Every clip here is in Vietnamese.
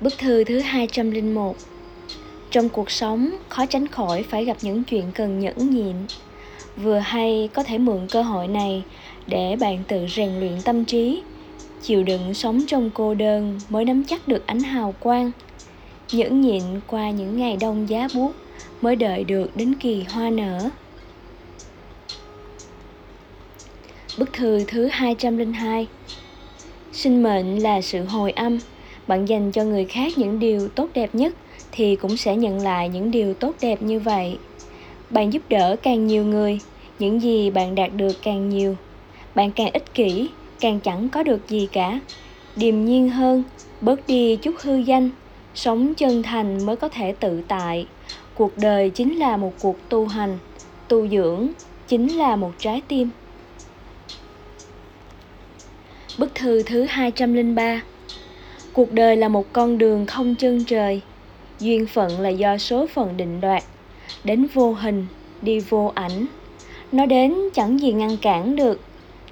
Bức thư thứ 201. Trong cuộc sống, khó tránh khỏi phải gặp những chuyện cần nhẫn nhịn. Vừa hay có thể mượn cơ hội này để bạn tự rèn luyện tâm trí, chịu đựng sống trong cô đơn mới nắm chắc được ánh hào quang. Nhẫn nhịn qua những ngày đông giá buốt mới đợi được đến kỳ hoa nở. Bức thư thứ 202. Sinh mệnh là sự hồi âm. Bạn dành cho người khác những điều tốt đẹp nhất thì cũng sẽ nhận lại những điều tốt đẹp như vậy. Bạn giúp đỡ càng nhiều người, những gì bạn đạt được càng nhiều. Bạn càng ích kỷ, càng chẳng có được gì cả. Điềm nhiên hơn, bớt đi chút hư danh. Sống chân thành mới có thể tự tại. Cuộc đời chính là một cuộc tu hành. Tu dưỡng chính là một trái tim. Bức thư thứ 203. Cuộc đời là một con đường không chân trời. Duyên phận là do số phận định đoạt. Đến vô hình, đi vô ảnh. Nó đến chẳng gì ngăn cản được.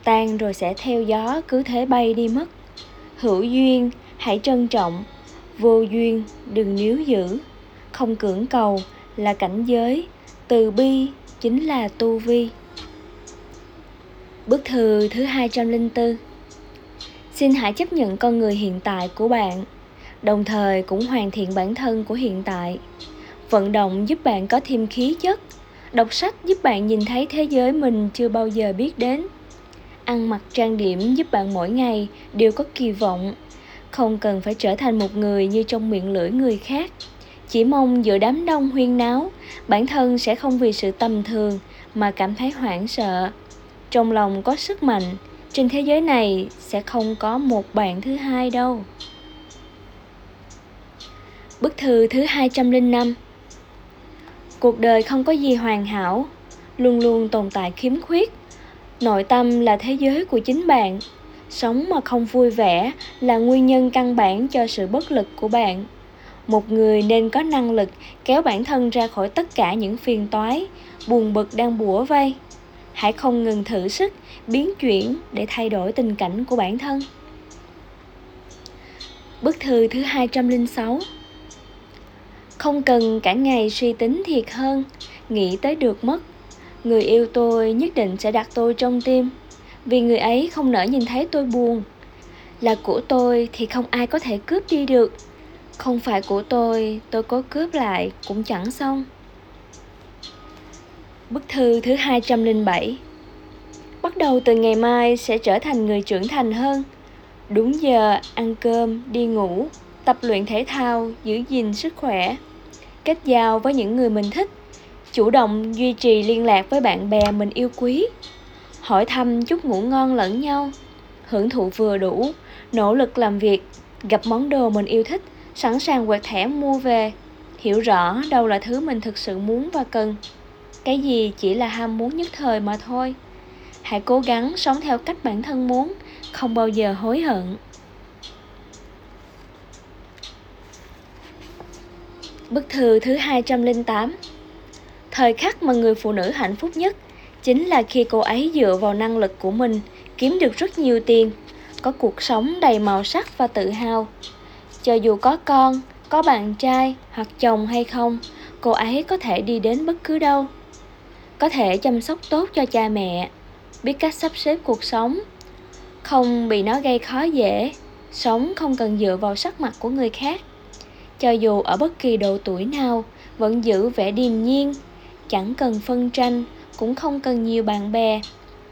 Tan rồi sẽ theo gió cứ thế bay đi mất. Hữu duyên, hãy trân trọng. Vô duyên, đừng níu giữ. Không cưỡng cầu là cảnh giới. Từ bi chính là tu vi. Bức thư thứ 204. Xin hãy chấp nhận con người hiện tại của bạn, đồng thời cũng hoàn thiện bản thân của hiện tại. Vận động giúp bạn có thêm khí chất. Đọc sách giúp bạn nhìn thấy thế giới mình chưa bao giờ biết đến. Ăn mặc trang điểm giúp bạn mỗi ngày đều có kỳ vọng. Không cần phải trở thành một người như trong miệng lưỡi người khác. Chỉ mong giữa đám đông huyên náo, bản thân sẽ không vì sự tầm thường mà cảm thấy hoảng sợ. Trong lòng có sức mạnh, trên thế giới này sẽ không có một bạn thứ hai đâu. Bức thư thứ 205. Cuộc đời không có gì hoàn hảo, luôn luôn tồn tại khiếm khuyết. Nội tâm là thế giới của chính bạn. Sống mà không vui vẻ là nguyên nhân căn bản cho sự bất lực của bạn. Một người nên có năng lực kéo bản thân ra khỏi tất cả những phiền toái, buồn bực đang bủa vây. Hãy không ngừng thử sức, biến chuyển để thay đổi tình cảnh của bản thân. Bức thư thứ 206. Không cần cả ngày suy tính thiệt hơn, nghĩ tới được mất. Người yêu tôi nhất định sẽ đặt tôi trong tim, vì người ấy không nỡ nhìn thấy tôi buồn. Là của tôi thì không ai có thể cướp đi được. Không phải của tôi có cướp lại cũng chẳng xong. Bức thư thứ 207. Bắt đầu từ ngày mai sẽ trở thành người trưởng thành hơn. Đúng giờ, ăn cơm, đi ngủ, tập luyện thể thao, giữ gìn sức khỏe. Kết giao với những người mình thích. Chủ động duy trì liên lạc với bạn bè mình yêu quý. Hỏi thăm chút ngủ ngon lẫn nhau. Hưởng thụ vừa đủ, nỗ lực làm việc. Gặp món đồ mình yêu thích, sẵn sàng quẹt thẻ mua về. Hiểu rõ đâu là thứ mình thực sự muốn và cần. Cái gì chỉ là ham muốn nhất thời mà thôi. Hãy cố gắng sống theo cách bản thân muốn, không bao giờ hối hận. Bức thư thứ 208. Thời khắc mà người phụ nữ hạnh phúc nhất chính là khi cô ấy dựa vào năng lực của mình kiếm được rất nhiều tiền, có cuộc sống đầy màu sắc và tự hào. Cho dù có con, có bạn trai hoặc chồng hay không, cô ấy có thể đi đến bất cứ đâu. Có thể chăm sóc tốt cho cha mẹ, biết cách sắp xếp cuộc sống, không bị nó gây khó dễ. Sống không cần dựa vào sắc mặt của người khác. Cho dù ở bất kỳ độ tuổi nào, vẫn giữ vẻ điềm nhiên. Chẳng cần phân tranh, cũng không cần nhiều bạn bè.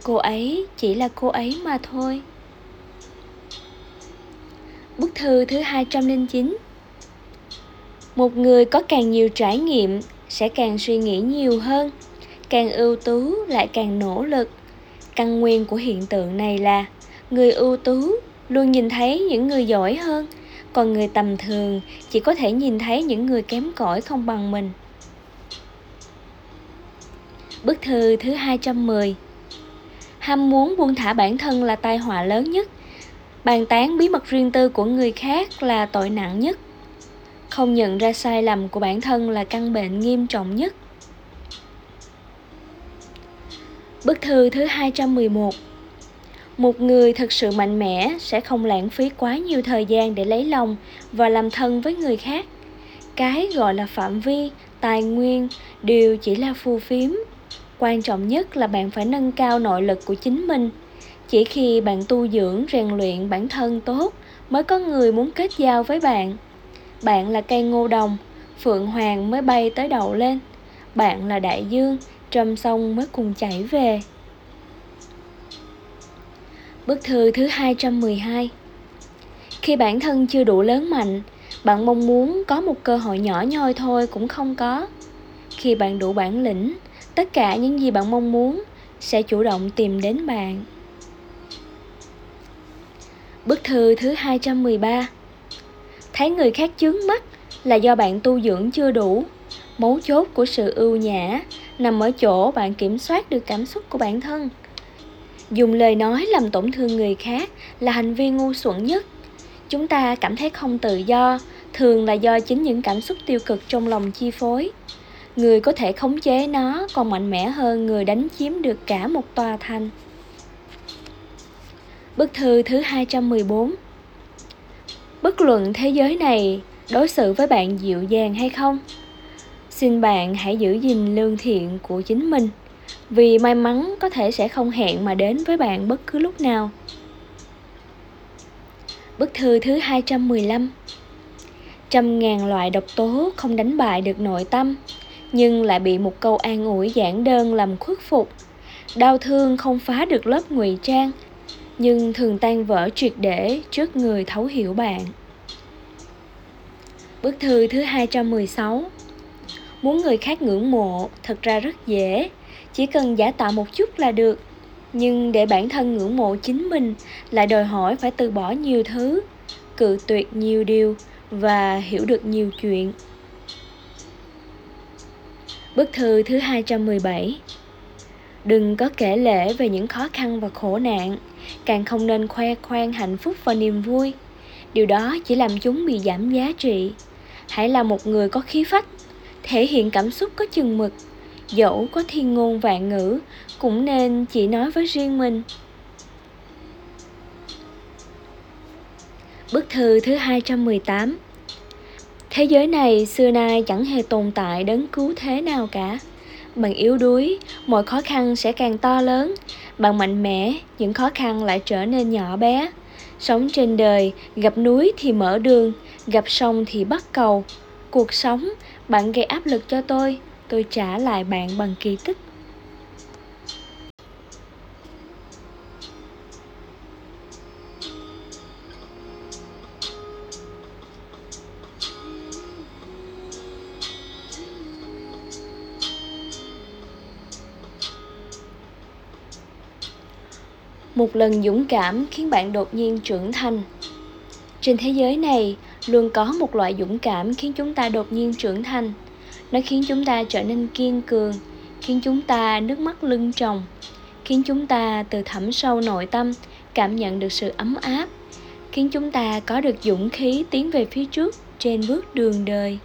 Cô ấy chỉ là cô ấy mà thôi. Bức thư thứ 209. Một người có càng nhiều trải nghiệm sẽ càng suy nghĩ nhiều hơn. Càng ưu tú lại càng nỗ lực. Căn nguyên của hiện tượng này là người ưu tú luôn nhìn thấy những người giỏi hơn, còn người tầm thường chỉ có thể nhìn thấy những người kém cỏi không bằng mình. Bức thư thứ 210. Ham muốn buông thả bản thân là tai họa lớn nhất. Bàn tán bí mật riêng tư của người khác là tội nặng nhất. Không nhận ra sai lầm của bản thân là căn bệnh nghiêm trọng nhất. Bức thư thứ 211. Một người thật sự mạnh mẽ sẽ không lãng phí quá nhiều thời gian để lấy lòng và làm thân với người khác. Cái gọi là phạm vi, tài nguyên đều chỉ là phù phiếm. Quan trọng nhất là bạn phải nâng cao nội lực của chính mình. Chỉ khi bạn tu dưỡng, rèn luyện bản thân tốt mới có người muốn kết giao với bạn. Bạn là cây ngô đồng, phượng hoàng mới bay tới đầu lên. Bạn là đại dương, trăm sông mới cùng chảy về. Bức thư thứ 212. Khi bản thân chưa đủ lớn mạnh, bạn mong muốn có một cơ hội nhỏ nhoi thôi cũng không có. Khi bạn đủ bản lĩnh, tất cả những gì bạn mong muốn sẽ chủ động tìm đến bạn. Bức thư thứ 213. Thấy người khác chướng mắt là do bạn tu dưỡng chưa đủ. Mấu chốt của sự ưu nhã nằm ở chỗ bạn kiểm soát được cảm xúc của bản thân. Dùng lời nói làm tổn thương người khác là hành vi ngu xuẩn nhất. Chúng ta cảm thấy không tự do, thường là do chính những cảm xúc tiêu cực trong lòng chi phối. Người có thể khống chế nó còn mạnh mẽ hơn người đánh chiếm được cả một tòa thành. Bức thư thứ 214. Bất luận thế giới này đối xử với bạn dịu dàng hay không, xin bạn hãy giữ gìn lương thiện của chính mình, vì may mắn có thể sẽ không hẹn mà đến với bạn bất cứ lúc nào. Bức thư thứ 215. Trăm ngàn loại độc tố không đánh bại được nội tâm, nhưng lại bị một câu an ủi giản đơn làm khuất phục. Đau thương không phá được lớp ngụy trang, nhưng thường tan vỡ triệt để trước người thấu hiểu bạn. Bức thư thứ 216. Muốn người khác ngưỡng mộ thật ra rất dễ, chỉ cần giả tạo một chút là được. Nhưng để bản thân ngưỡng mộ chính mình lại đòi hỏi phải từ bỏ nhiều thứ, cự tuyệt nhiều điều và hiểu được nhiều chuyện. Bức thư thứ 217. Đừng có kể lể về những khó khăn và khổ nạn, càng không nên khoe khoang hạnh phúc và niềm vui. Điều đó chỉ làm chúng bị giảm giá trị. Hãy là một người có khí phách, thể hiện cảm xúc có chừng mực. Dẫu có thiên ngôn vạn ngữ, cũng nên chỉ nói với riêng mình. Bức thư thứ 218. Thế giới này xưa nay chẳng hề tồn tại đấng cứu thế nào cả. Bạn yếu đuối, mọi khó khăn sẽ càng to lớn. Bạn mạnh mẽ, những khó khăn lại trở nên nhỏ bé. Sống trên đời, gặp núi thì mở đường, gặp sông thì bắt cầu. Cuộc sống, bạn gây áp lực cho tôi trả lại bạn bằng kỳ tích. Một lần dũng cảm khiến bạn đột nhiên trưởng thành. Trên thế giới này, luôn có một loại dũng cảm khiến chúng ta đột nhiên trưởng thành. Nó khiến chúng ta trở nên kiên cường, khiến chúng ta nước mắt lưng tròng, khiến chúng ta từ thẳm sâu nội tâm cảm nhận được sự ấm áp, khiến chúng ta có được dũng khí tiến về phía trước trên bước đường đời.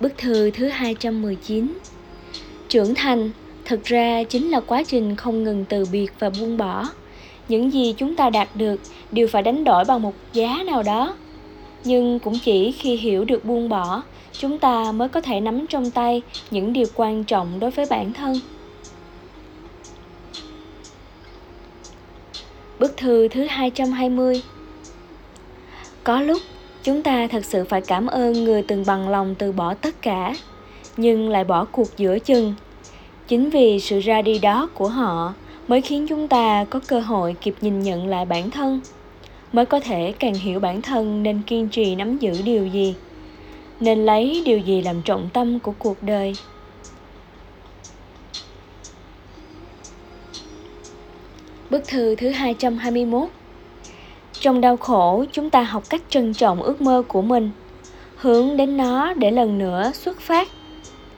Bức thư thứ 219. Trưởng thành thực ra chính là quá trình không ngừng từ biệt và buông bỏ. Những gì chúng ta đạt được đều phải đánh đổi bằng một giá nào đó. Nhưng cũng chỉ khi hiểu được buông bỏ, chúng ta mới có thể nắm trong tay những điều quan trọng đối với bản thân. Bức thư thứ 220. Có lúc chúng ta thật sự phải cảm ơn người từng bằng lòng từ bỏ tất cả, nhưng lại bỏ cuộc giữa chừng. Chính vì sự ra đi đó của họ mới khiến chúng ta có cơ hội kịp nhìn nhận lại bản thân, mới có thể càng hiểu bản thân nên kiên trì nắm giữ điều gì, nên lấy điều gì làm trọng tâm của cuộc đời. Bức thư thứ 221. Trong đau khổ, chúng ta học cách trân trọng ước mơ của mình, hướng đến nó để lần nữa xuất phát.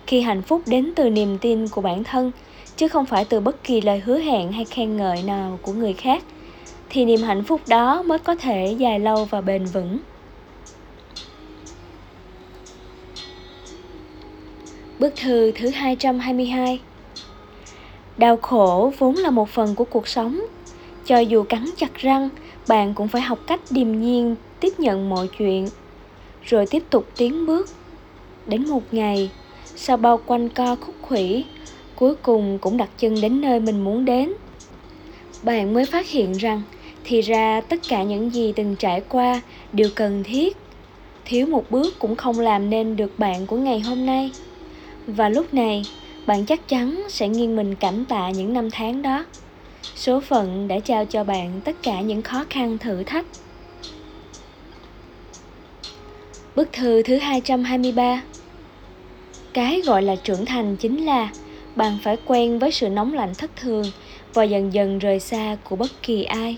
Khi hạnh phúc đến từ niềm tin của bản thân, chứ không phải từ bất kỳ lời hứa hẹn hay khen ngợi nào của người khác, thì niềm hạnh phúc đó mới có thể dài lâu và bền vững. Bức thư thứ 222. Đau khổ vốn là một phần của cuộc sống. Cho dù cắn chặt răng, bạn cũng phải học cách điềm nhiên tiếp nhận mọi chuyện, rồi tiếp tục tiến bước. Đến một ngày, sau bao quanh co khúc khuỷu, cuối cùng cũng đặt chân đến nơi mình muốn đến. Bạn mới phát hiện rằng, thì ra tất cả những gì từng trải qua đều cần thiết. Thiếu một bước cũng không làm nên được bạn của ngày hôm nay. Và lúc này, bạn chắc chắn sẽ nghiêng mình cảm tạ những năm tháng đó. Số phận đã trao cho bạn tất cả những khó khăn thử thách. Bức thư thứ 223. Cái gọi là trưởng thành chính là bạn phải quen với sự nóng lạnh thất thường và dần dần rời xa của bất kỳ ai.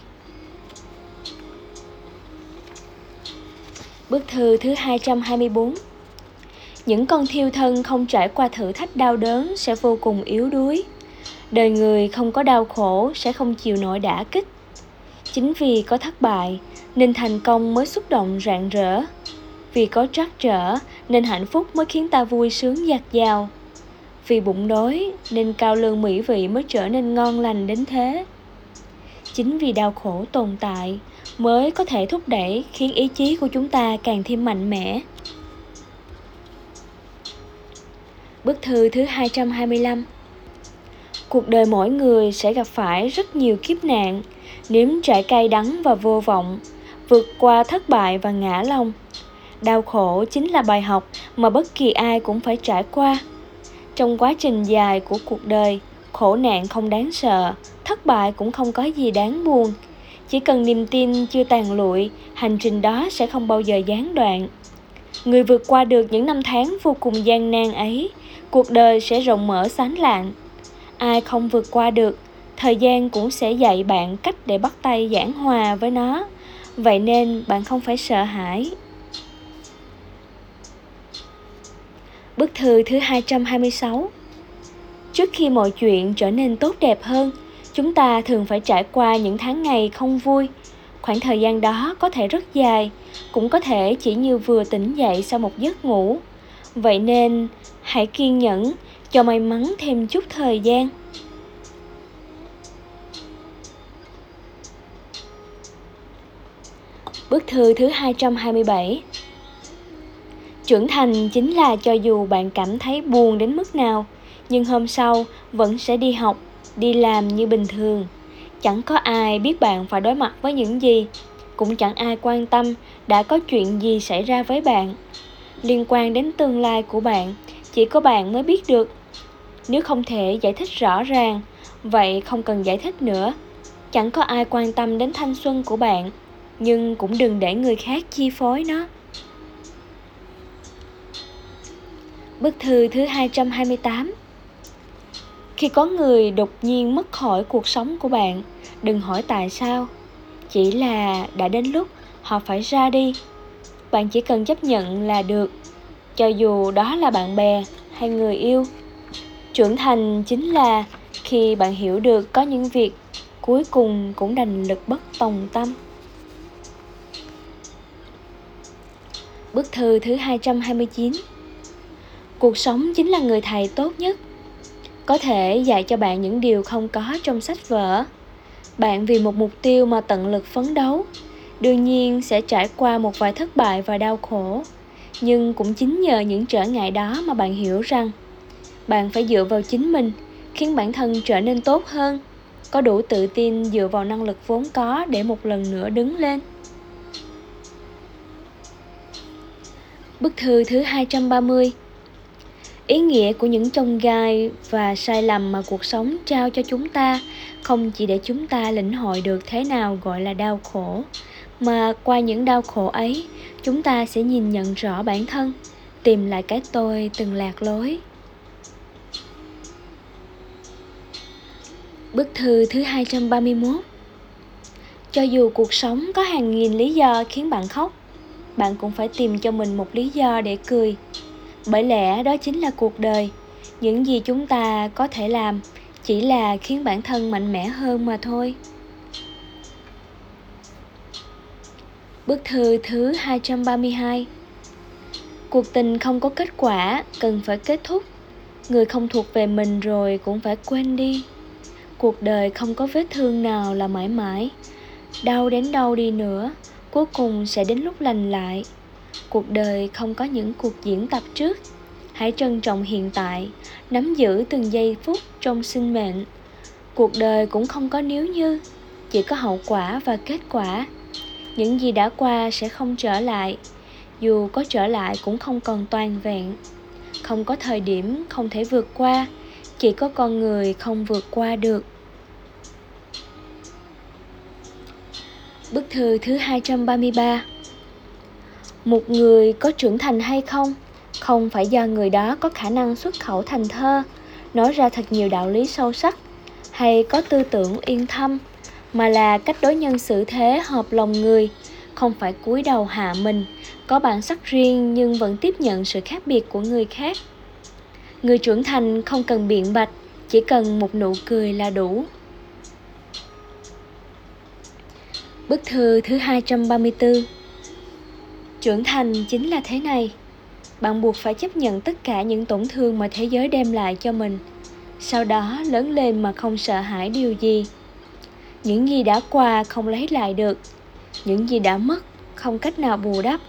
Bức thư thứ 224. Những con thiêu thân không trải qua thử thách đau đớn sẽ vô cùng yếu đuối. Đời người không có đau khổ sẽ không chịu nổi đả kích. Chính vì có thất bại nên thành công mới xúc động rạng rỡ. Vì có trắc trở nên hạnh phúc mới khiến ta vui sướng dạt dào. Vì bụng đói nên cao lương mỹ vị mới trở nên ngon lành đến thế. Chính vì đau khổ tồn tại mới có thể thúc đẩy khiến ý chí của chúng ta càng thêm mạnh mẽ. Bức thư thứ 225. Cuộc đời mỗi người sẽ gặp phải rất nhiều kiếp nạn, nếm trải cay đắng và vô vọng, vượt qua thất bại và ngã lòng. Đau khổ chính là bài học mà bất kỳ ai cũng phải trải qua. Trong quá trình dài của cuộc đời, khổ nạn không đáng sợ, thất bại cũng không có gì đáng buồn. Chỉ cần niềm tin chưa tàn lụi, hành trình đó sẽ không bao giờ gián đoạn. Người vượt qua được những năm tháng vô cùng gian nan ấy, cuộc đời sẽ rộng mở sánh lạn. Ai không vượt qua được, thời gian cũng sẽ dạy bạn cách để bắt tay giảng hòa với nó. Vậy nên bạn không phải sợ hãi. Bức thư thứ 226. Trước khi mọi chuyện trở nên tốt đẹp hơn, chúng ta thường phải trải qua những tháng ngày không vui. Khoảng thời gian đó có thể rất dài, cũng có thể chỉ như vừa tỉnh dậy sau một giấc ngủ. Vậy nên, hãy kiên nhẫn, cho may mắn thêm chút thời gian. Bức thư thứ 227. Trưởng thành chính là cho dù bạn cảm thấy buồn đến mức nào, nhưng hôm sau vẫn sẽ đi học, đi làm như bình thường. Chẳng có ai biết bạn phải đối mặt với những gì, cũng chẳng ai quan tâm đã có chuyện gì xảy ra với bạn. Liên quan đến tương lai của bạn, chỉ có bạn mới biết được. Nếu không thể giải thích rõ ràng, vậy không cần giải thích nữa. Chẳng có ai quan tâm đến thanh xuân của bạn, nhưng cũng đừng để người khác chi phối nó. Bức thư thứ 228. Khi có người đột nhiên mất khỏi cuộc sống của bạn, đừng hỏi tại sao. Chỉ là đã đến lúc họ phải ra đi. Bạn chỉ cần chấp nhận là được, cho dù đó là bạn bè hay người yêu. Trưởng thành chính là khi bạn hiểu được có những việc cuối cùng cũng đành lực bất tòng tâm. Bức thư thứ 229. Cuộc sống chính là người thầy tốt nhất. Có thể dạy cho bạn những điều không có trong sách vở. Bạn vì một mục tiêu mà tận lực phấn đấu, đương nhiên sẽ trải qua một vài thất bại và đau khổ. Nhưng cũng chính nhờ những trở ngại đó mà bạn hiểu rằng bạn phải dựa vào chính mình, khiến bản thân trở nên tốt hơn, có đủ tự tin dựa vào năng lực vốn có để một lần nữa đứng lên. Bức thư thứ 230. Ý nghĩa của những chông gai và sai lầm mà cuộc sống trao cho chúng ta không chỉ để chúng ta lĩnh hội được thế nào gọi là đau khổ, mà qua những đau khổ ấy, chúng ta sẽ nhìn nhận rõ bản thân, tìm lại cái tôi từng lạc lối. Bức thư thứ 231. Cho dù cuộc sống có hàng nghìn lý do khiến bạn khóc, bạn cũng phải tìm cho mình một lý do để cười. Bởi lẽ đó chính là cuộc đời. Những gì chúng ta có thể làm chỉ là khiến bản thân mạnh mẽ hơn mà thôi. Bức thư thứ 232. Cuộc tình không có kết quả cần phải kết thúc, Người không thuộc về mình rồi cũng phải quên đi. Cuộc đời không có vết thương nào là mãi mãi. Đau đến đâu đi nữa, cuối cùng sẽ đến lúc lành lại. Cuộc đời không có những cuộc diễn tập trước. Hãy trân trọng hiện tại, nắm giữ từng giây phút trong sinh mệnh. Cuộc đời cũng không có nếu như, chỉ có hậu quả và kết quả. Những gì đã qua sẽ không trở lại, dù có trở lại cũng không còn toàn vẹn. Không có thời điểm không thể vượt qua, chỉ có con người không vượt qua được. Bức thư thứ 233. Một người có trưởng thành hay không, không phải do người đó có khả năng xuất khẩu thành thơ, nói ra thật nhiều đạo lý sâu sắc, hay có tư tưởng uyên thâm, mà là cách đối nhân xử thế hợp lòng người, không phải cúi đầu hạ mình, có bản sắc riêng nhưng vẫn tiếp nhận sự khác biệt của người khác. Người trưởng thành không cần biện bạch, chỉ cần một nụ cười là đủ. Bức thư thứ 234. Trưởng thành chính là thế này. Bạn buộc phải chấp nhận tất cả những tổn thương mà thế giới đem lại cho mình. Sau đó lớn lên mà không sợ hãi điều gì. Những gì đã qua không lấy lại được. Những gì đã mất không cách nào bù đắp.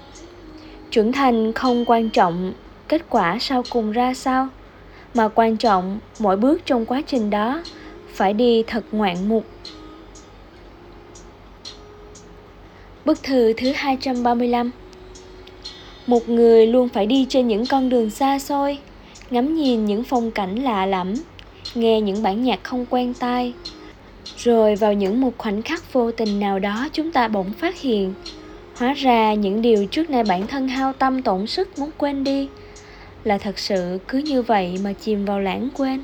Trưởng thành không quan trọng kết quả sau cùng ra sao, mà quan trọng mỗi bước trong quá trình đó phải đi thật ngoạn mục. Bức thư thứ 235. Một người luôn phải đi trên những con đường xa xôi, ngắm nhìn những phong cảnh lạ lẫm, nghe những bản nhạc không quen tai. Rồi vào những một khoảnh khắc vô tình nào đó chúng ta bỗng phát hiện, hóa ra những điều trước nay bản thân hao tâm tổn sức muốn quên đi, là thật sự cứ như vậy mà chìm vào lãng quên.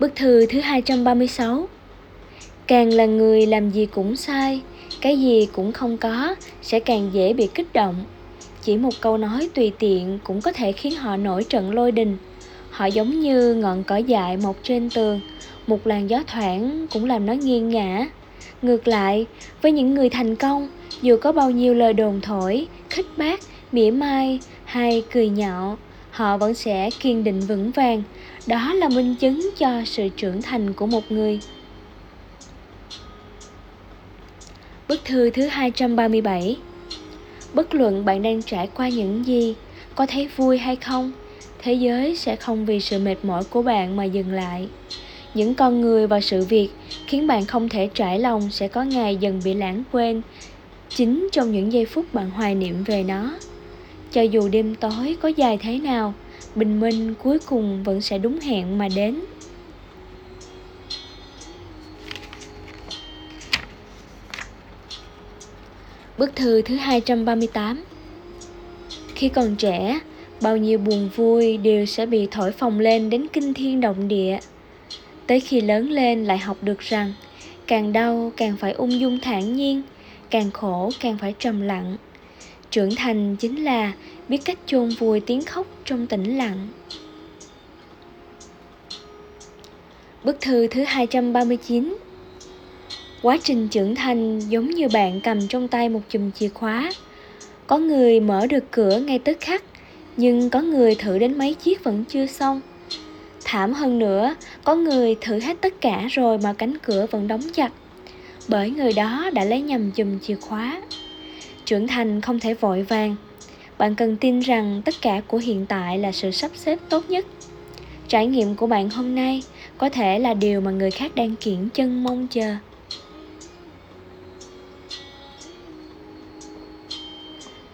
Bức thư thứ 236. Càng là người làm gì cũng sai, cái gì cũng không có, sẽ càng dễ bị kích động. Chỉ một câu nói tùy tiện cũng có thể khiến họ nổi trận lôi đình. Họ giống như ngọn cỏ dại mọc trên tường, một làn gió thoảng cũng làm nó nghiêng ngã. Ngược lại, với những người thành công, dù có bao nhiêu lời đồn thổi, khích bác, mỉa mai hay cười nhạo, họ vẫn sẽ kiên định vững vàng. Đó là minh chứng cho sự trưởng thành của một người. Bức thư thứ 237. Bất luận bạn đang trải qua những gì, có thấy vui hay không, thế giới sẽ không vì sự mệt mỏi của bạn mà dừng lại. Những con người và sự việc khiến bạn không thể trải lòng sẽ có ngày dần bị lãng quên, chính trong những giây phút bạn hoài niệm về nó. Cho dù đêm tối có dài thế nào, bình minh cuối cùng vẫn sẽ đúng hẹn mà đến. Bức thư thứ 238. Khi còn trẻ, bao nhiêu buồn vui đều sẽ bị thổi phồng lên đến kinh thiên động địa. Tới khi lớn lên lại học được rằng, càng đau càng phải ung dung thản nhiên, càng khổ càng phải trầm lặng. Trưởng thành chính là biết cách chôn vùi tiếng khóc trong tĩnh lặng. Bức thư thứ 239. Quá trình trưởng thành giống như bạn cầm trong tay một chùm chìa khóa. Có người mở được cửa ngay tức khắc, nhưng có người thử đến mấy chiếc vẫn chưa xong. Thảm hơn nữa, có người thử hết tất cả rồi mà cánh cửa vẫn đóng chặt, bởi người đó đã lấy nhầm chùm chìa khóa. Trưởng thành không thể vội vàng. Bạn cần tin rằng tất cả của hiện tại là sự sắp xếp tốt nhất. Trải nghiệm của bạn hôm nay có thể là điều mà người khác đang kiễng chân mong chờ.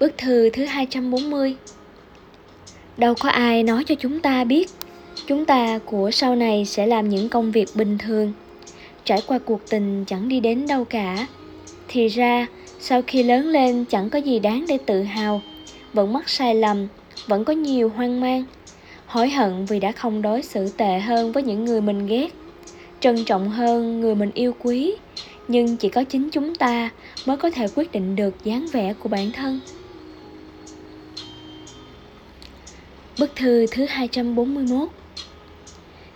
Bức thư thứ 240. Đâu có ai nói cho chúng ta biết, chúng ta của sau này sẽ làm những công việc bình thường, trải qua cuộc tình chẳng đi đến đâu cả. Thì ra, sau khi lớn lên chẳng có gì đáng để tự hào, vẫn mắc sai lầm, vẫn có nhiều hoang mang, hối hận vì đã không đối xử tệ hơn với những người mình ghét, trân trọng hơn người mình yêu quý. Nhưng chỉ có chính chúng ta mới có thể quyết định được dáng vẻ của bản thân. Bức thư thứ 241.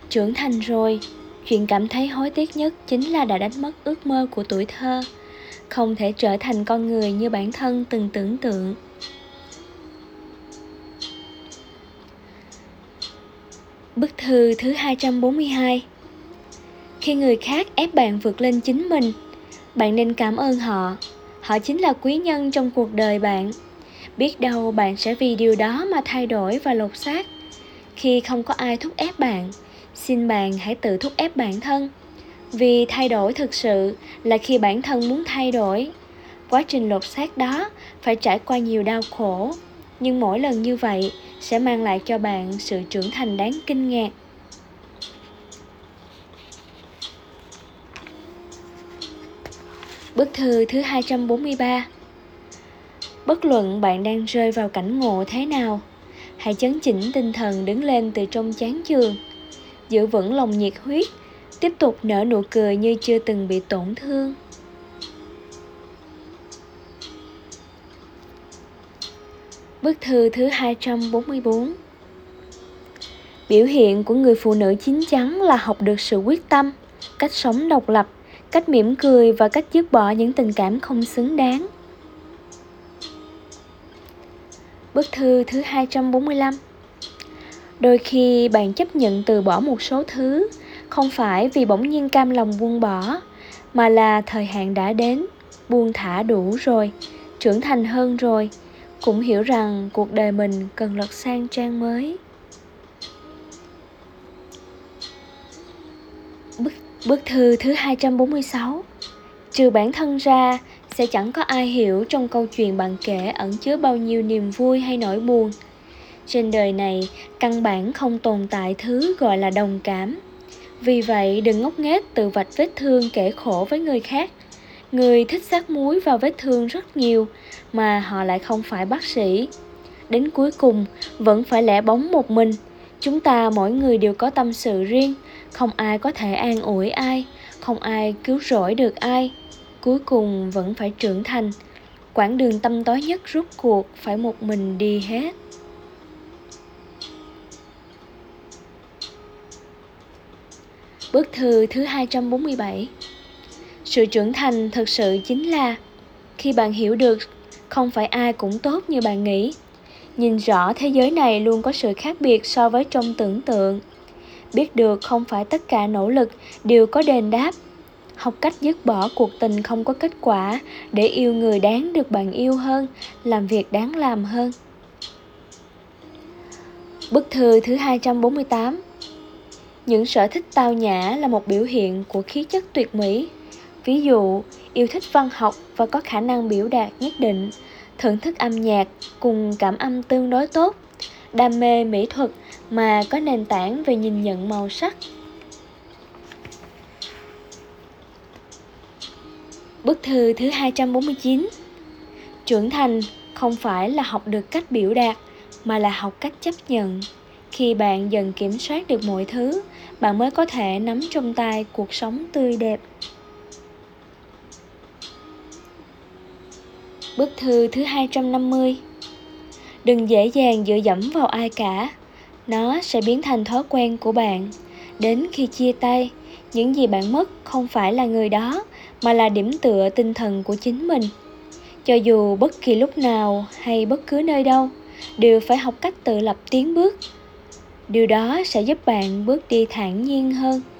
Trưởng thành rồi, chuyện cảm thấy hối tiếc nhất chính là đã đánh mất ước mơ của tuổi thơ, không thể trở thành con người như bản thân từng tưởng tượng. Bức thư thứ 242. Khi người khác ép bạn vượt lên chính mình, bạn nên cảm ơn họ. Họ chính là quý nhân trong cuộc đời bạn. Biết đâu bạn sẽ vì điều đó mà thay đổi và lột xác. Khi không có ai thúc ép bạn, xin bạn hãy tự thúc ép bản thân. Vì thay đổi thực sự là khi bản thân muốn thay đổi. Quá trình lột xác đó phải trải qua nhiều đau khổ, nhưng mỗi lần như vậy sẽ mang lại cho bạn sự trưởng thành đáng kinh ngạc. Bức thư thứ 243. Bất luận bạn đang rơi vào cảnh ngộ thế nào, hãy chấn chỉnh tinh thần đứng lên từ trong chán chường. Giữ vững lòng nhiệt huyết, tiếp tục nở nụ cười như chưa từng bị tổn thương. Bức thư thứ 244. Biểu hiện của người phụ nữ chín chắn là học được sự quyết tâm, cách sống độc lập, cách mỉm cười và cách dứt bỏ những tình cảm không xứng đáng. Bức thư thứ 245. Đôi khi bạn chấp nhận từ bỏ một số thứ, không phải vì bỗng nhiên cam lòng buông bỏ, mà là thời hạn đã đến, buông thả đủ rồi, trưởng thành hơn rồi, cũng hiểu rằng cuộc đời mình cần lật sang trang mới. Bức thư thứ 246. Trừ bản thân ra, sẽ chẳng có ai hiểu trong câu chuyện bạn kể ẩn chứa bao nhiêu niềm vui hay nỗi buồn. Trên đời này, căn bản không tồn tại thứ gọi là đồng cảm. Vì vậy, đừng ngốc nghếch tự vạch vết thương kể khổ với người khác. Người thích sát muối vào vết thương rất nhiều, mà họ lại không phải bác sĩ. Đến cuối cùng, vẫn phải lẻ bóng một mình. Chúng ta mỗi người đều có tâm sự riêng, không ai có thể an ủi ai, không ai cứu rỗi được ai. Cuối cùng vẫn phải trưởng thành. Quãng đường tăm tối nhất rốt cuộc phải một mình đi hết. Bức thư thứ 247. Sự trưởng thành thực sự chính là khi bạn hiểu được không phải ai cũng tốt như bạn nghĩ. Nhìn rõ thế giới này luôn có sự khác biệt so với trong tưởng tượng. Biết được không phải tất cả nỗ lực đều có đền đáp. Học cách dứt bỏ cuộc tình không có kết quả để yêu người đáng được bạn yêu hơn, làm việc đáng làm hơn. Bức thư thứ 248. Những sở thích tao nhã là một biểu hiện của khí chất tuyệt mỹ. Ví dụ, yêu thích văn học và có khả năng biểu đạt nhất định, thưởng thức âm nhạc cùng cảm âm tương đối tốt, đam mê mỹ thuật mà có nền tảng về nhìn nhận màu sắc. Bức thư thứ 249. Trưởng thành không phải là học được cách biểu đạt, mà là học cách chấp nhận. Khi bạn dần kiểm soát được mọi thứ, bạn mới có thể nắm trong tay cuộc sống tươi đẹp. Bức thư thứ 250. Đừng dễ dàng dựa dẫm vào ai cả. Nó sẽ biến thành thói quen của bạn. Đến khi chia tay, những gì bạn mất không phải là người đó, mà là điểm tựa tinh thần của chính mình. Cho dù bất kỳ lúc nào hay bất cứ nơi đâu, đều phải học cách tự lập tiến bước. Điều đó sẽ giúp bạn bước đi thản nhiên hơn.